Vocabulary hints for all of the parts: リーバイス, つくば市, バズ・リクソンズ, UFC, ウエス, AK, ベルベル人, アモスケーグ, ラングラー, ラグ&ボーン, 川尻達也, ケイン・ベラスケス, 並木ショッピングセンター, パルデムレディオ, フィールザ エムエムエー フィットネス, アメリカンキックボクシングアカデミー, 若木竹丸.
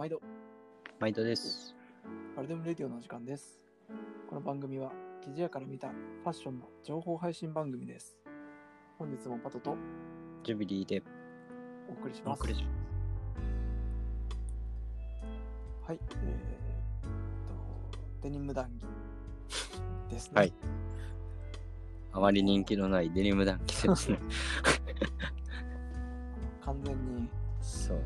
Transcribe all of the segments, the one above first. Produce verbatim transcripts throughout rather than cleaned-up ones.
毎度毎度です。パルデムレディオの時間です。この番組は生地屋から見たファッションの情報配信番組です。本日もパトとジュビリーでお送りします。はい、えー、っとデニム談義ですね。はい、あまり人気のないデニム談義ですね。完全に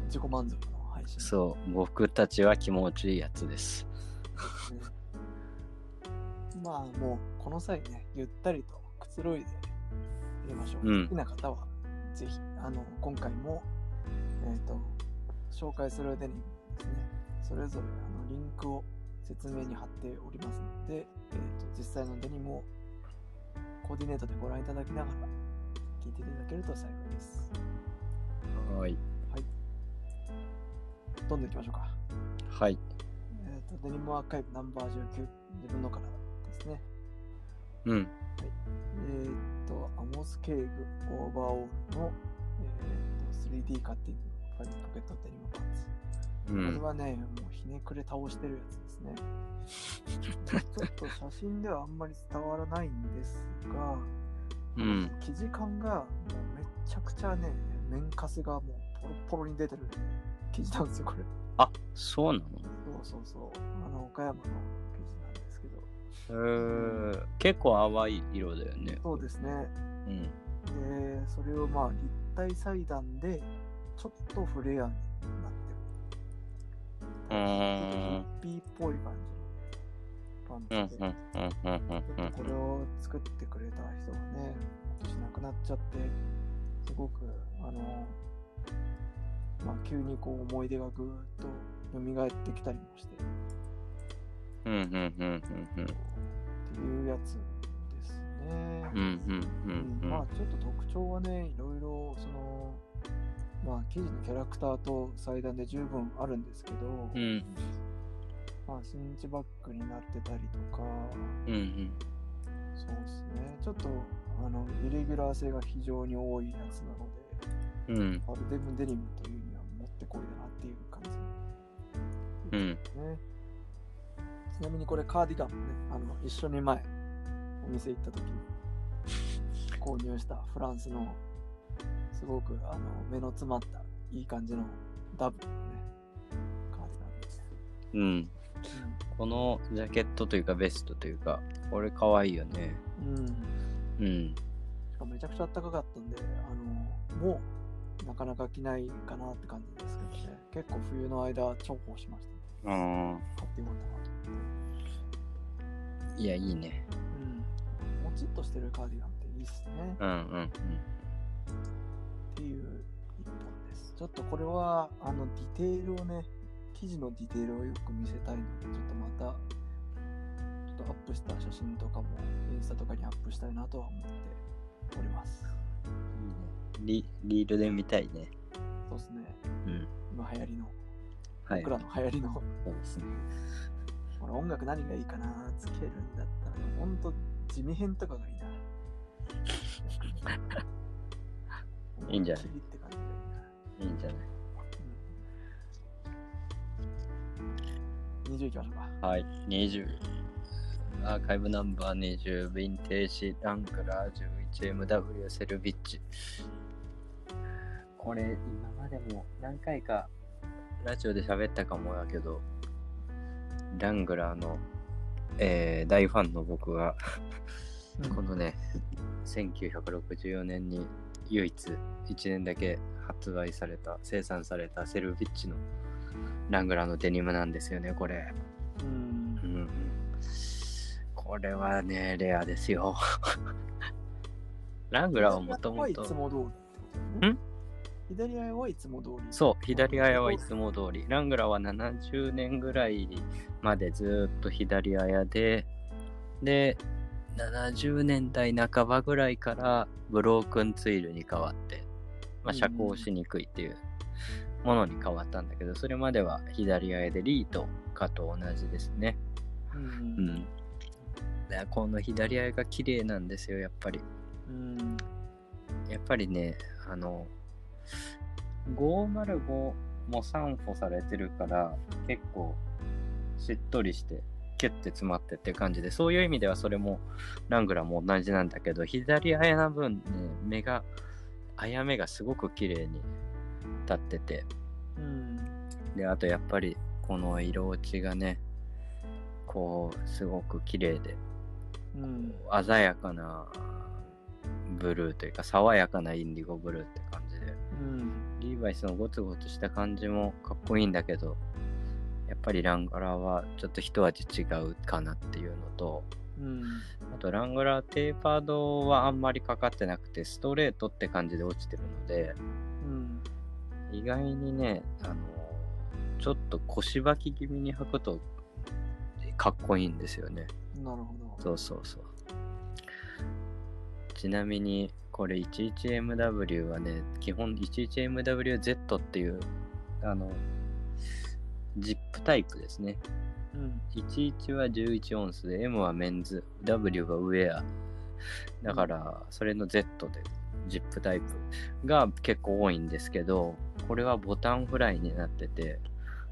自己満足の配信。そう、僕たちは気持ちいいやつです。まあもうこの際ね、ゆったりとくつろいで入れましょう、うん、好きな方はぜひあの今回も、えー、と紹介するデニムですね、それぞれあのリンクを説明に貼っておりますので、えー、と実際のデニムをコーディネートでご覧いただきながら聞いていただけると幸いです。はい、はい、どんどんいきましょうか。はい、えー、とデニムアーカイブナンバーじゅうきゅう、自分のからですね。うん、はい、えー、とアモスケーグオーバーオールの、えー、と スリーディー カッティングポケットデニムパンツ、うん、これはね、もうひねくれ倒してるやつですね。ちょっと写真ではあんまり伝わらないんですが、うん、生地感がもうめちゃくちゃね、面かすがもうポロポロに出てる生地なんですよ、これ。あ、そうなの？そうそうそう、あの岡山の生地なんですけど、えーうん、結構淡い色だよね。そうですね、うん、でそれをまあ立体裁断でちょっとフレアになってる、うん、ヒッピーっぽい感じのパンツで、これを作ってくれた人がね、今年亡くなっちゃって、すごくあの、まあ、急にこう思い出がぐーっと蘇ってきたりもして、うんうんうんうんうん、っていうやつですね。うんうんうん、まあちょっと特徴はね、いろいろそのまあ生地のキャラクターと裁断で十分あるんですけど、うん、まあシンチバッグになってたりとか、うんうん、そうですね、ちょっと。あのイレギュラー性が非常に多いやつなので、うん、パルデムデニムというには持ってこいだなっていう感じ、ね、うん、ちなみにこれカーディガンもね、あの一緒に前お店行った時に購入したフランスのすごくあの目の詰まったいい感じのダブルのねカーディガンです、うんうん、このジャケットというかベストというか、これかわいいよね。うん、うん、しかもめちゃくちゃ暖かかったんで、あのもうなかなか着ないかなって感じですけどね、結構冬の間重宝しました、ね、あ買ってよかったなと思って。いや、いいね、うん、もちっとしてるカーディガンっていいっすね。うんうんうん、っていう一本です。ちょっとこれはあのディテールをね、生地のディテールをよく見せたいので、ちょっとまたアップした写真とかもインスタとかにアップしたいなとは思っております。いいね、 リ, リールで見たいね。そうですね、うん、今流行りの、はい、僕らの流行りの、そうですね、これ音楽何がいいかな、つけるんだったらほんと地味編とかがいいな。いいんじゃない、いいんじゃない、うん、にじゅういきましょうか。はい、にじゅう、アーカイブナンバーにじゅう、ヴィンテージランクラー じゅういちエムダブリュー セルビッチ。これ今までも何回かラジオで喋ったかもやけど、ラングラーの、えー、大ファンの僕はこのね、せんきゅうひゃくろくじゅうよねんに唯一いちねんだけ発売された、生産されたセルビッチのラングラーのデニムなんですよね、これ。うーん、うん、これはね、レアですよ。ラングラーはもともといつも通り、ん？左側はいつも通り。そう、左側はいつも通り。ラングラーはななじゅうねんぐらいまでずっと左側で、で、ななじゅうねんだいなかばぐらいからブロークンツイルに変わって、まあ、遮光しにくいっていうものに変わったんだけど、それまでは左側でリーとかと同じですね。うん。うん、この左側が綺麗なんですよ、やっぱり。うーん、やっぱりね、あのごーまるごも散布されてるから結構しっとりしてキュッて詰まってって感じで、そういう意味ではそれもラングラーも同じなんだけど、左綾な分ね、目が綾目がすごく綺麗に立ってて、うん、であとやっぱりこの色落ちがねこうすごく綺麗で、うん、鮮やかなブルーというか爽やかなインディゴブルーって感じで、うん、リーバイスのゴツゴツした感じもかっこいいんだけど、やっぱりラングラーはちょっと一味違うかなっていうのと、うん、あとラングラーテーパードはあんまりかかってなくてストレートって感じで落ちてるので、うん、意外にねあのちょっと腰ばき気味に履くとかっこいいんですよね。なるほど。そうそうそう。ちなみにこれ じゅういちエムダブリュー はね、基本 じゅういちエムダブリューゼット っていうあのジップタイプですね、うん、じゅういちはじゅういちオンスで M はメンズ W がウェアだから、それの Z でジップタイプが結構多いんですけど、これはボタンフライになってて、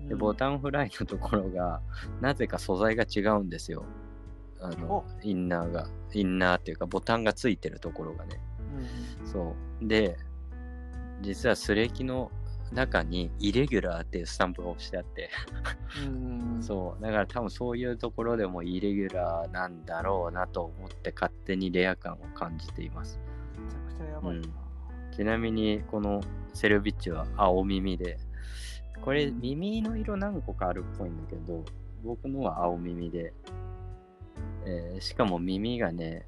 でボタンフライのところがなぜか素材が違うんですよ。あのインナーがインナーっていうかボタンがついてるところがね、うん、そうで実はスレキの中にイレギュラーっていうスタンプが押してあってうんそうだから多分そういうところでもイレギュラーなんだろうなと思って勝手にレア感を感じています。めちゃくちゃやばいな、うん、ちなみにこのセルビッチは青耳で、これ耳の色何個かあるっぽいんだけど、僕のは青耳で、えー、しかも耳がね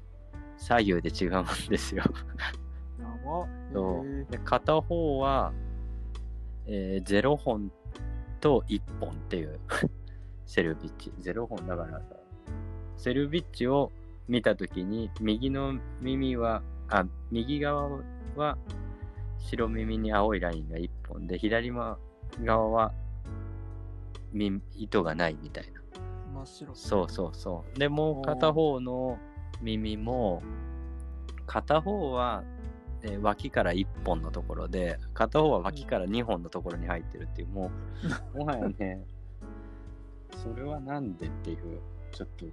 左右で違うんですよやばそうで、片方は、えー、ゼロ本といっぽんっていうセルビッチゼロ本だからさ、セルビッチを見たときに右の耳はあ右側は白耳に青いラインがいっぽんで、左側側は糸がないみたいな。真っ白。そうそうそう。でもう片方の耳も片方は、えー、脇からいっぽんのところで、片方は脇からにほんのところに入ってるっていう、もうもはやねそれはなんでっていう、ちょっと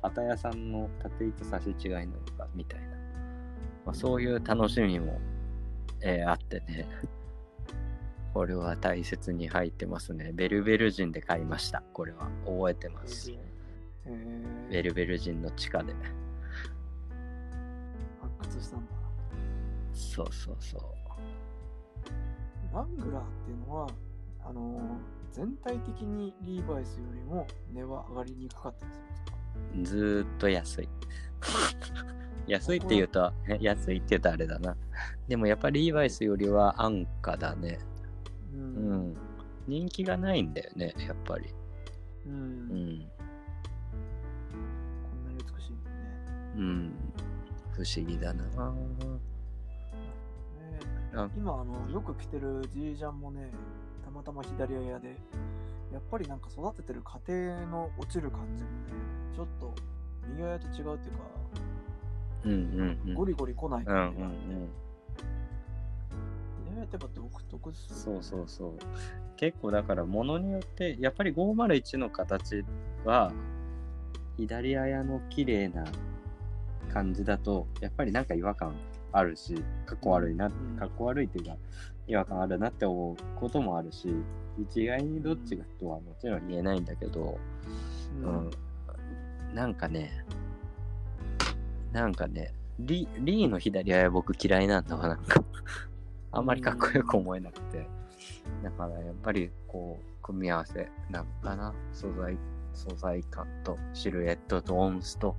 旗屋さんの縦糸差し違いなのかみたいな、まあ、そういう楽しみも、えー、あってね。これは大切に履いてますね。ベルベル人で買いました。これは覚えてます。ベルベル人の地下で発掘したんだ。そうそうそう。ラングラーっていうのはあの全体的にリーバイスよりも値は上がりにくかったんですか？ずっと安い。安いって言うと安いって言うとあれだな。でもやっぱりリーバイスよりは安価だね。うんうん、人気がないんだよねやっぱり、うんうん、こんなに美しいんだね、うん、不思議だなあ、ね、今あのよく着てるじいちゃんもね、たまたま左親でやっぱりなんか育ててる過程の落ちる感じもねちょっと右親と違うっていうか、うんうんうん、ゴリゴリ来ない感じがあって、うんうんうん、やっぱ独特ですね。そうそうそう。結構だから物によってやっぱりごーまるいちの形は左綾の綺麗な感じだとやっぱりなんか違和感あるし、かっこ悪いな、うん、かっこ悪いっていうか違和感あるなって思うこともあるし、一概にどっちがとはもちろん言えないんだけど、うんうん、なんかねなんかねリ、リーの左綾僕嫌いなんだわなんかあんまりかっこよく思えなくて、だからやっぱりこう組み合わせなのかな、素材素材感とシルエットと音質と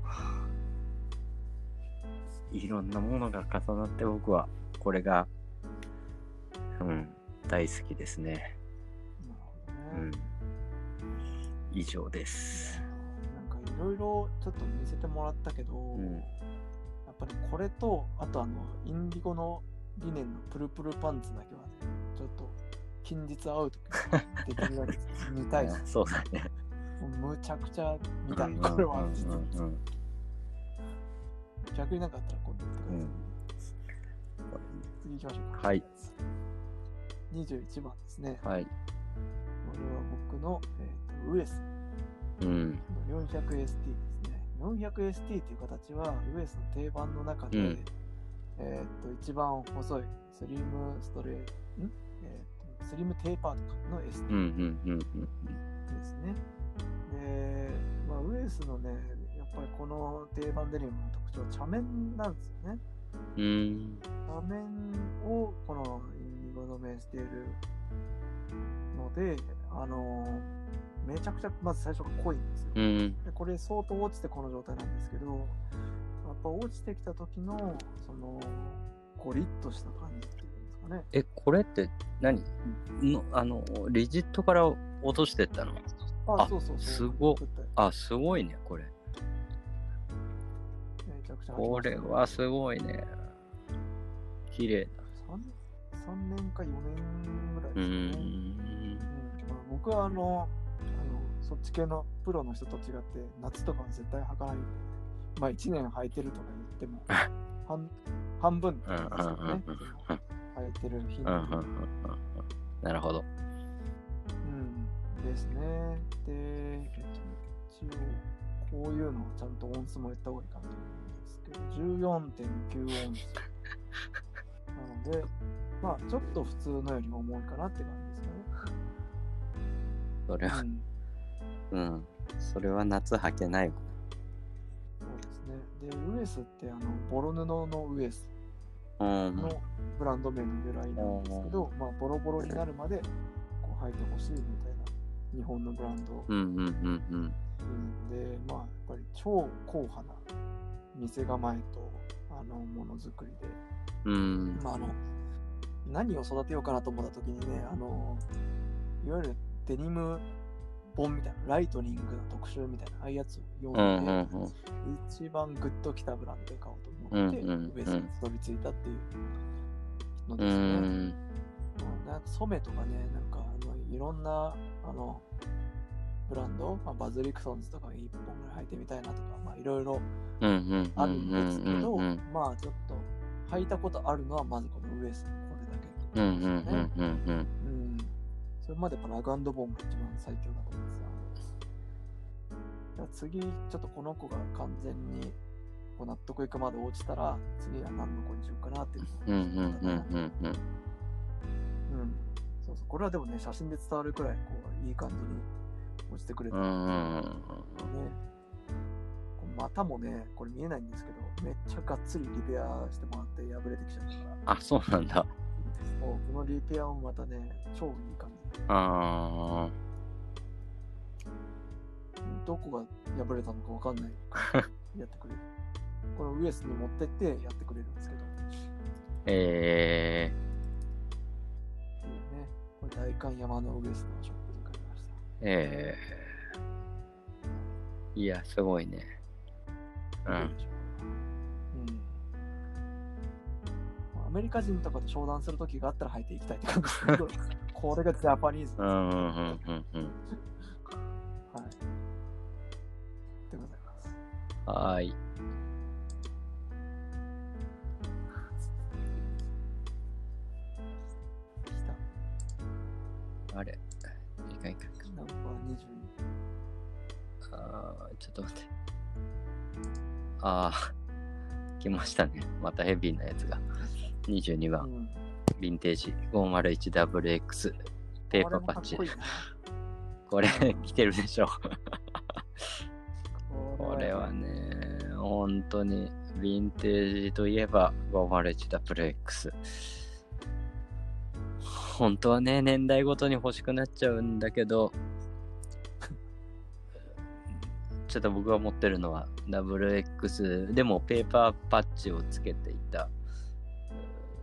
いろんなものが重なって、僕はこれがうん大好きですね。なるほどね、うん、以上です。なんかいろいろちょっと見せてもらったけど、うん、やっぱりこれとあとあのインディゴの理念のプルプルパンツだけはね、ちょっと近日会うときできるだけ見たいそうだね。もうむちゃくちゃ見たい、うんうんうんうん、これは逆になんかあったら今度言ってください、うん、次行きましょうか。はい。にじゅういちばんですね。はい、これは僕の、えー、とウエスの よんひゃくエスティー ですね、うん、よんひゃくエスティー という形はウエスの定番の中で、うんえー、と一番細いスリムストレート、えー、とスリムテーパーとかの エスティー ですね。で、まあ、ウエスのねやっぱりこの定番デニムの特徴は茶面なんですよね。うん、茶面をこのインディゴ染めしているので、あのめちゃくちゃまず最初が濃いんですよ、うん、でこれ相当落ちてこの状態なんですけど、やっぱ落ちてきた時のそのゴリッとした感じっていうんですかね。えこれって何のあのリジットから落としてったの？あ, あそうそうそうすごあすごいねこれ。これはすごいね。綺麗だ。さんねんかよねんぐらいですね。うん、まあ、僕はあの、あの、そっち系のプロの人と違って、夏とかは絶対履かないんで、まあいちねん履いてるとか言っても、半, 半分って言うんですけどね。履いてる日の。なるほど。うんですね。で、えっと、一応、こういうのをちゃんとオンスもやった方がいいかなと。じゅうよんてんきゅう オンスなので、まあちょっと普通のより重いかなって感じですかね。それは、うん、うん、それは夏履けないわ。そうですね。でウエスってあのボロ布のウエスのブランド名の由来なんですけど、うん、まあボロボロになるまでこう履いてほしいみたいな日本のブランド。うんうんうんうん。で、まあやっぱり超硬派な。店構えとあのものづくりで、うんまあ、あの何を育てようかなと思った時にね、あのいわゆるデニム本みたいなライトニングの特集みたいなああいうやつを読んで、うんうんうん、一番グッときたブランドで買おうと思って、うんうんうん、ウエスに取り付いたっていうのですね、うんまあ、なんか染めとかねなんかあのいろんなあのブランド、まあ、バズ・リクソンズとかいっぽんぐらい履いてみたいなとか、まあ、いろいろあるんですけど、まあちょっと履いたことあるのはまずこのウエストこれだけですね。うん。それまでラグ&ボーンが一番最強だったんですよ。じゃあ次ちょっとこの子が完全にこう納得いくまで落ちたら次は何の子にしようかなっていう。うん。そうそうこれはでもね写真で伝わるくらいこういい感じに。落ちてくれた、ねうんね、股もねこれ見えないんですけどめっちゃがっつりリペアしてもらって破れてきちゃったからあそうなんだこのリペアもまたね超いい感じあどこが破れたのかわかんないやってくれるこのウエスに持ってってやってくれるんですけどえーっていうねこれ代官山のウエスのショップえー、いやすごいね。うん。うん。アメリカ人とかと商談するときがあったら履いていきたいって感じですけど、これがジャパニーズです、ね。うんうんうんうん。はい。でございます。はーい。来た。あれ。いいかナンバーにじゅうにあーちょっと待ってあー来ましたねまたヘビーなやつがにじゅうにばん、うん、ヴィンテージ ごーまるいちダブルエックス ペーパーパッチこ れ, いい、ね、これ来てるでしょこれはね本当にヴィンテージといえば ごーまるいちダブルエックス本当はね年代ごとに欲しくなっちゃうんだけどちょっと僕が持ってるのは ダブルエックス でもペーパーパッチをつけていた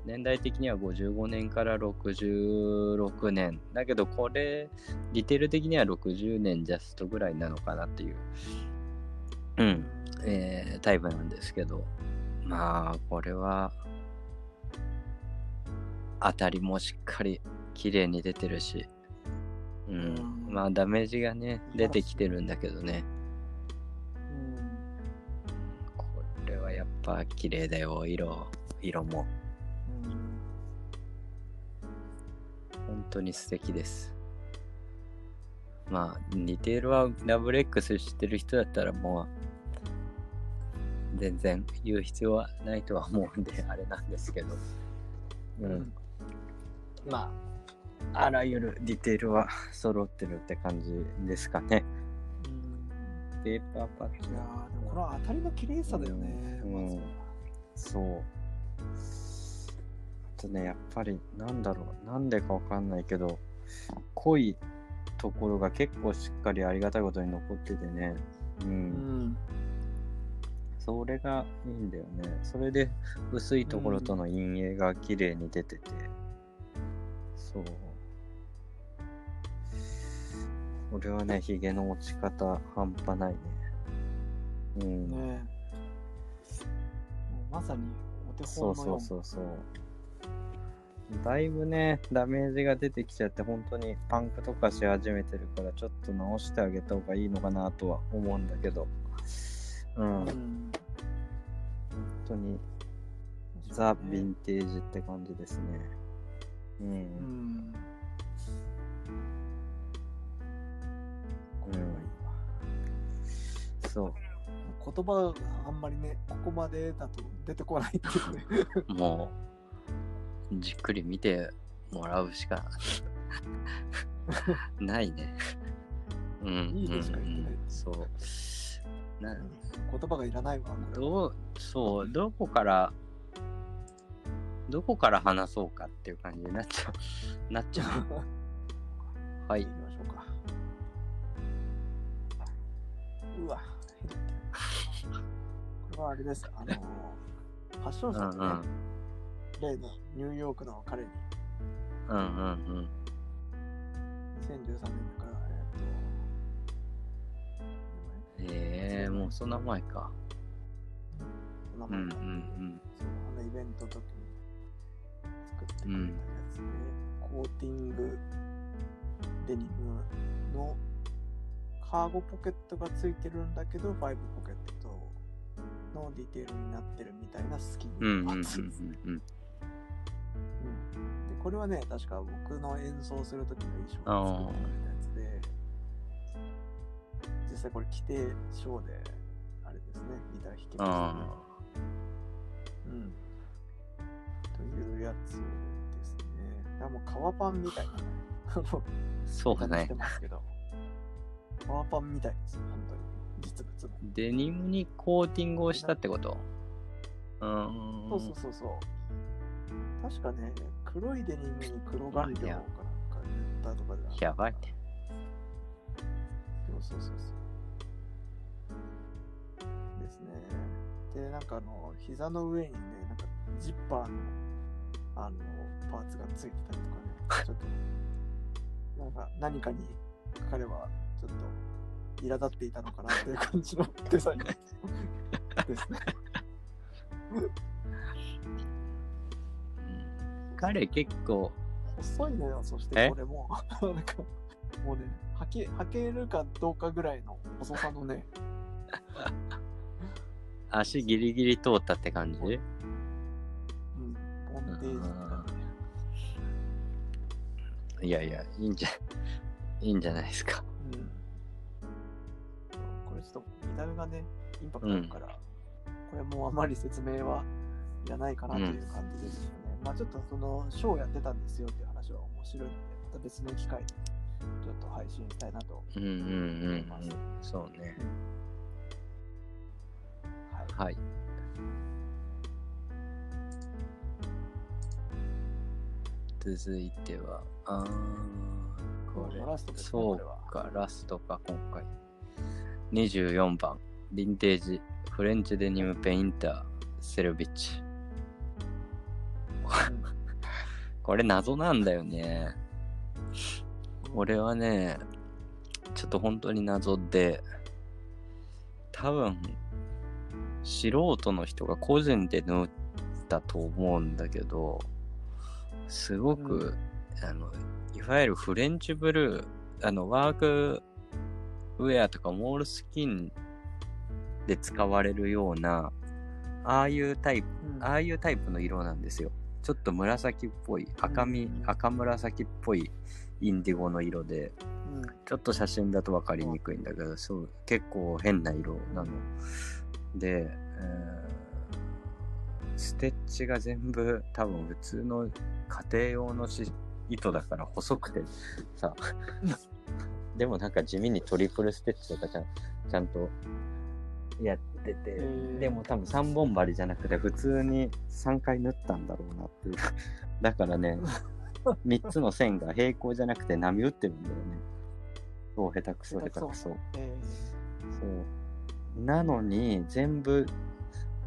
年代的にはごじゅうごねんからろくじゅうろくねんだけどこれディテール的にはろくじゅうねんジャストぐらいなのかなっていう、うんえー、タイプなんですけどまあこれは当たりもしっかり綺麗に出てるし、うん、まあダメージがね出てきてるんだけどね、うん、これはやっぱ綺麗だよ色色も、うん、当に素敵です。まあ、ディテールは ダブリューエックス 知ってる人だったらもう全然言う必要はないとは思うんであれなんですけど、うん、まああらゆるディテールは揃ってるって感じですかね。うん、ペーパーパッチ。いやー、でもこの当たりの綺麗さだよね。うん、うん、そう。あとね、やっぱりなんだろう、なんでかわかんないけど濃いところが結構しっかりありがたいことに残っててね、うん、うん、それがいいんだよね。それで薄いところとの陰影が綺麗に出てて、うん、そうこれはね、ひげの持ち方半端ないね。うん、ねえ、もうまさにお手本のよう。そうそうそうそう、だいぶねダメージが出てきちゃって、本当にパンクとかし始めてるから、ちょっと直してあげた方がいいのかなとは思うんだけど、うん、うん、本当にザ・ヴィンテージって感じですね。うん、うん、これはいいわ。そう、言葉あんまりね、ここまでだと出てこないっていうねもうじっくり見てもらうしかないね。うん、いいですか、言ってない。そう。な、言葉がいらないわ。どう、そう、どこからどこから話そうかっていう感じになっちゃうなっちゃう。はい、行きましょうか。うわ、これはあれです。あのファッションショーね。うんうん、例のニューヨークの彼に、うんうんうん、にせんじゅうさんねんだからえっとえー、もうそんな前か、そんな前か、うんうんうん、そう、あのイベントの時に作ってくれたやつで、うん、コーティングデニムのカーゴポケットがついてるんだけど、ファイブポケットのディテールになってるみたいなスキーのパーツですね。これはね、確か僕の演奏するときの衣装を作ってくれたやつで、実際これ着てショーであれですね、ギター弾きましたね。うん、というやつですね。だもう革パンみたいなね。そうだね。してますけど、革パンみたいです本当に。実物のデニムにコーティングをしたってこと。うん、そうそうそうそう、確かね、黒いデニムに黒顔料かなんか塗ったとかで、やばいね。そうそうそうそうですね。で、なんかあの膝の上にね、なんかジッパーのあのパーツがついてたりとかねちょっとなんか何かに彼はちょっと苛立っていたのかなという感じのデザインですね彼結構細いのよ。そしてこれもなんかもうね、はけ、はけるかどうかぐらいの細さのね足ギリギリ通ったって感じ。うん、ボンテージって感じ。いやいや、いいんじゃいいんじゃないですか。うん、ちょっと見た目がね、インパクトあるから、うん、これもあまり説明はいらないかなという感じですよね。うん、まあちょっとそのショーをやってたんですよっていう話は面白いので、また別の機会でちょっと配信したいなと思います。うんうんうん、そうね。はい。はい、続いては、あー、これ、ラストですね、これは。そうか、ラストか、今回。にじゅうよんばん、ヴィンテージフレンチデニムペインターセルビッチこれ謎なんだよね。俺はね、ちょっと本当に謎で、多分素人の人が個人で縫ったと思うんだけど、すごく、うん、あのいわゆるフレンチブルー、あのワークウェアとかモールスキンで使われるような、ああいうタイプ、うん、ああいうタイプの色なんですよ。ちょっと紫っぽい赤み、うん、赤紫っぽいインディゴの色で、うん、ちょっと写真だと分かりにくいんだけど、うん、そう結構変な色なので、えー、ステッチが全部多分普通の家庭用のし糸だから細くてさでもなんか地味にトリプルステッチとかちゃん、ちゃんとやってて、でも多分さんぼん針じゃなくて普通にさんかい縫ったんだろうなっていうだからねみっつの線が平行じゃなくて波打ってるんだよね。そう、下手くそ下手くそ、そうなのに全部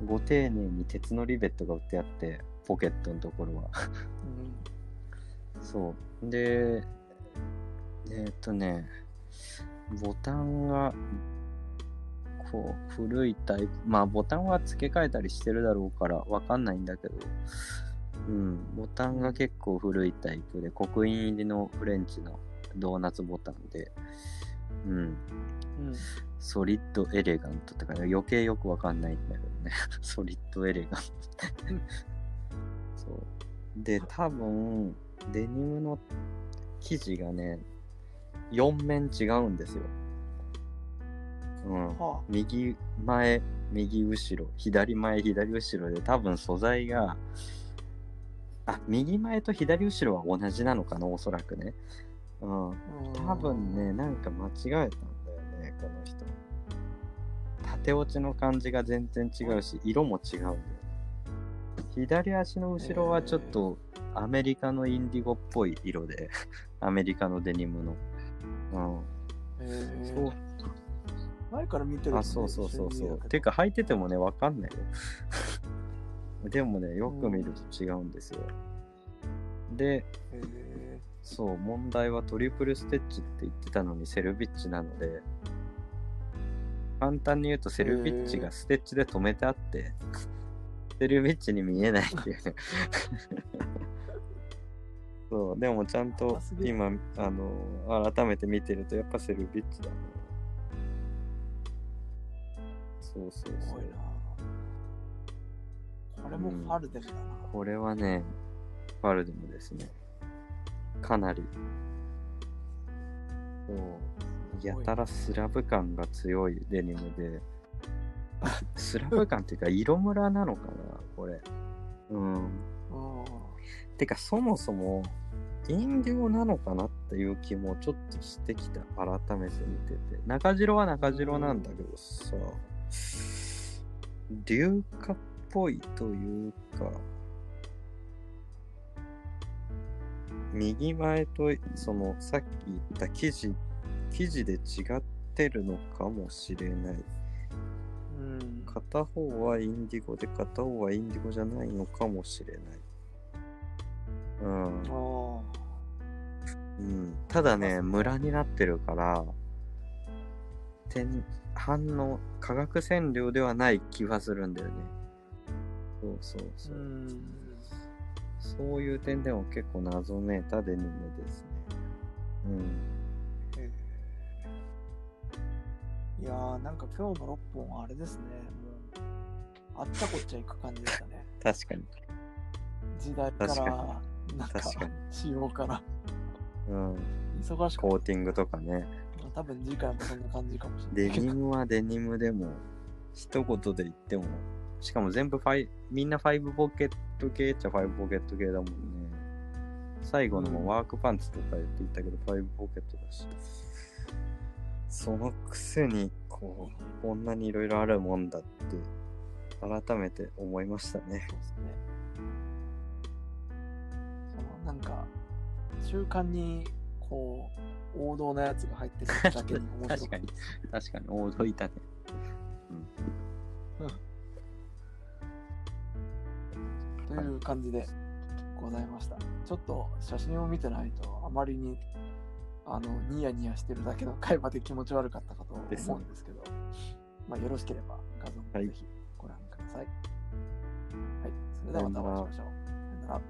ご丁寧に鉄のリベットが打ってあって、ポケットのところは、うん、そうでえー、っとねボタンがこう古いタイプ、まあボタンは付け替えたりしてるだろうからわかんないんだけど、うん、ボタンが結構古いタイプで刻印入りのフレンチのドーナツボタンで、うん、うん、ソリッドエレガントってか、ね、余計よくわかんないんだけどねソリッドエレガントってそうで多分デニムの生地がねよん面違うんですよ。うん、はあ、右前右後ろ左前左後ろで多分素材があ右前と左後ろは同じなのかな、おそらくね、うん、多分ねなんか間違えたんだよねこの人。縦落ちの感じが全然違うし色も違うんだよね。左足の後ろはちょっとアメリカのインディゴっぽい色でアメリカのデニムの、うん、へそう前から見てる、ね、あそうそうそうそうてか履いててもね分かんないよでもねよく見ると違うんですよ、うん、でへそう問題はトリプルステッチって言ってたのにセルビッチなので、簡単に言うとセルビッチがステッチで止めてあってセルビッチに見えないっていうねそうでもちゃんと今あの改めて見てるとやっぱセルビッチだね。そうそうそうすごいな。これもファルデムだな、うん、これはねファルデムですね。かなりそうやたらスラブ感が強いデニムでスラブ感っていうか色ムラなのかなこれ、うん、あてかそもそもインディゴなのかなっていう気もちょっとしてきた。改めて見てて中白は中白なんだけどさ、硫化っぽいというか右前とそのさっき言った生地生地で違ってるのかもしれない、うん、片方はインディゴで片方はインディゴじゃないのかもしれない、うん、あうん、ただねムラになってるから天反応化学染料ではない気はするんだよね。そうそうそう、うん、そういう点でも結構謎めいたデニムですね、うん、えー、いやーなんか今日のろっぽんあれですね、もうあったこっちゃいく感じでしたね確かに時代からなんか仕様から、うん、忙しくコーティングとかね、多分次回もそんな感じかもしれない。デニムはデニムでも一言で言っても、しかも全部ファイみんなファイブポケット系っちゃファイブポケット系だもんね。最後のもワークパンツとか言っていたけど、うん、ファイブポケットだし、そのくせにこうこんなにいろいろあるもんだって改めて思いましたね。そうですね。なんか中間にこう王道なやつが入ってるだけに面白い確かに確かに王道いたね、うんうん、という感じでございました。ちょっと写真を見てないとあまりにあのニヤニヤしてるだけの会話で気持ち悪かったかと思うんですけど、まあ、よろしければ画像もぜひご覧ください、はいはい、それではまたお会いしましょう。さよなら。